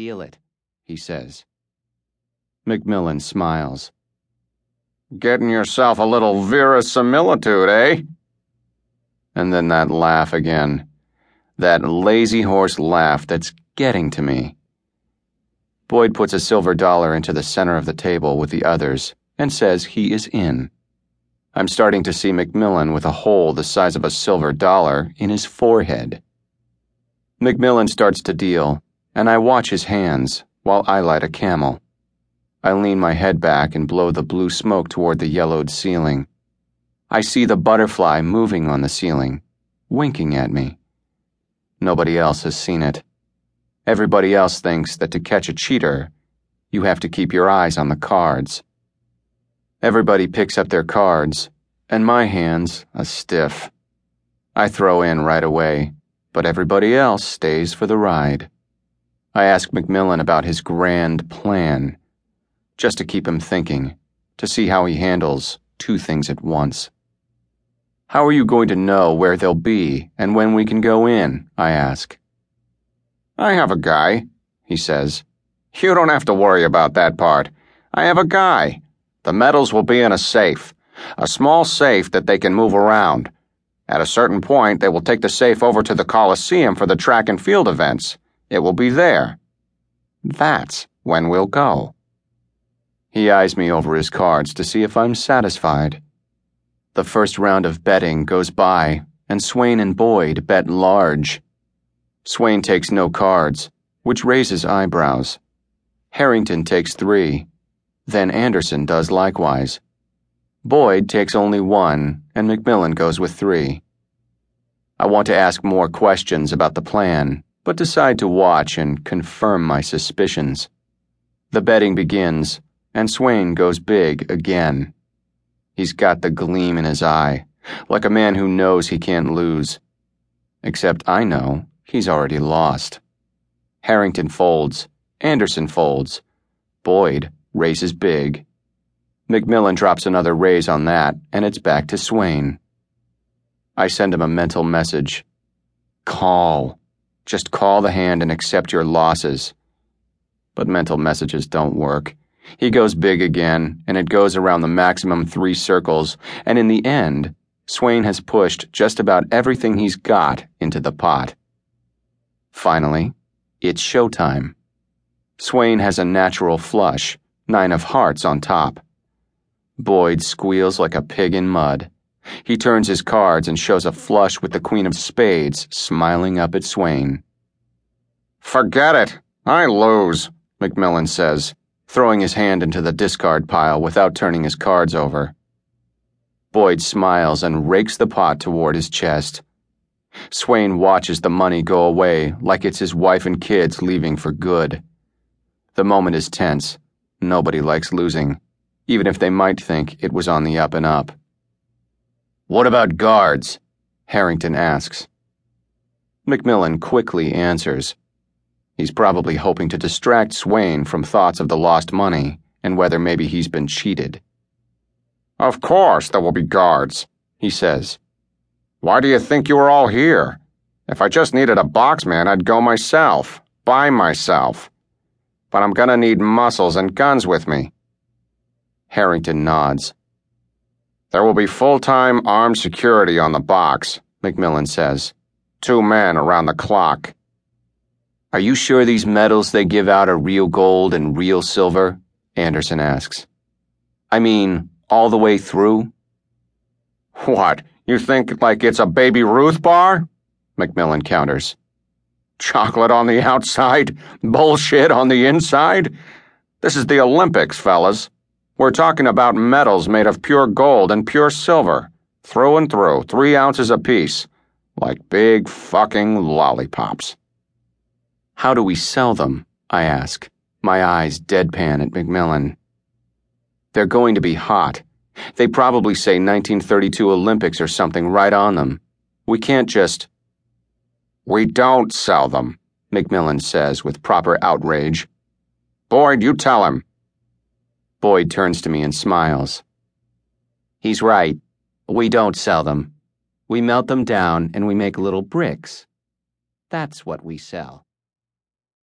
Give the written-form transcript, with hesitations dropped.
feel it," he says. Macmillan smiles. "Getting yourself a little verisimilitude, eh?" And then that laugh again. That lazy horse laugh that's getting to me. Boyd puts a $1 into the center of the table with the others and says he is in. I'm starting to see Macmillan with a hole the size of a $1 in his forehead. Macmillan starts to deal, and I watch his hands while I light a camel. I lean my head back and blow the blue smoke toward the yellowed ceiling. I see the butterfly moving on the ceiling, winking at me. Nobody else has seen it. Everybody else thinks that to catch a cheater, you have to keep your eyes on the cards. Everybody picks up their cards, and my hand's a stiff. I throw in right away, but everybody else stays for the ride. I ask Macmillan about his grand plan, just to keep him thinking, to see how he handles two things at once. "How are you going to know where they'll be and when we can go in?" I ask. "I have a guy," he says. "You don't have to worry about that part. I have a guy. The medals will be in a safe, a small safe that they can move around. At a certain point, they will take the safe over to the Coliseum for the track and field events. It will be there. That's when we'll go." He eyes me over his cards to see if I'm satisfied. The first round of betting goes by, and Swain and Boyd bet large. Swain takes no cards, which raises eyebrows. Harrington takes 3, then Anderson does likewise. Boyd takes only 1, and Macmillan goes with 3. I want to ask more questions about the plan, but decide to watch and confirm my suspicions. The betting begins, and Swain goes big again. He's got the gleam in his eye, like a man who knows he can't lose. Except I know he's already lost. Harrington folds, Anderson folds, Boyd raises big. Macmillan drops another raise on that, and it's back to Swain. I send him a mental message. Call. Just call the hand and accept your losses. But mental messages don't work. He goes big again, and it goes around the maximum 3 circles, and in the end, Swain has pushed just about everything he's got into the pot. Finally, it's showtime. Swain has a natural flush, 9 of hearts on top. Boyd squeals like a pig in mud. He turns his cards and shows a flush with the queen of spades, smiling up at Swain. "Forget it. I lose," Macmillan says, throwing his hand into the discard pile without turning his cards over. Boyd smiles and rakes the pot toward his chest. Swain watches the money go away like it's his wife and kids leaving for good. The moment is tense. Nobody likes losing, even if they might think it was on the up and up. "What about guards?" Harrington asks. Macmillan quickly answers. He's probably hoping to distract Swain from thoughts of the lost money and whether maybe he's been cheated. "Of course there will be guards," he says. "Why do you think you were all here? If I just needed a boxman, I'd go myself, by myself. But I'm gonna need muscles and guns with me." Harrington nods. "There will be full-time armed security on the box," Macmillan says. 2 men around the clock." "Are you sure these medals they give out are real gold and real silver?" Anderson asks. "I mean, all the way through?" "What, you think like it's a Baby Ruth bar?" Macmillan counters. "Chocolate on the outside, bullshit on the inside? This is the Olympics, fellas. We're talking about medals made of pure gold and pure silver, through and through, 3 ounces apiece, like big fucking lollipops." "How do we sell them?" I ask, my eyes deadpan at Macmillan. "They're going to be hot. They probably say 1932 Olympics or something right on them. We can't just—" "We don't sell them," Macmillan says with proper outrage. "Boyd, you tell him." Boyd turns to me and smiles. "He's right. We don't sell them. We melt them down and we make little bricks. That's what we sell."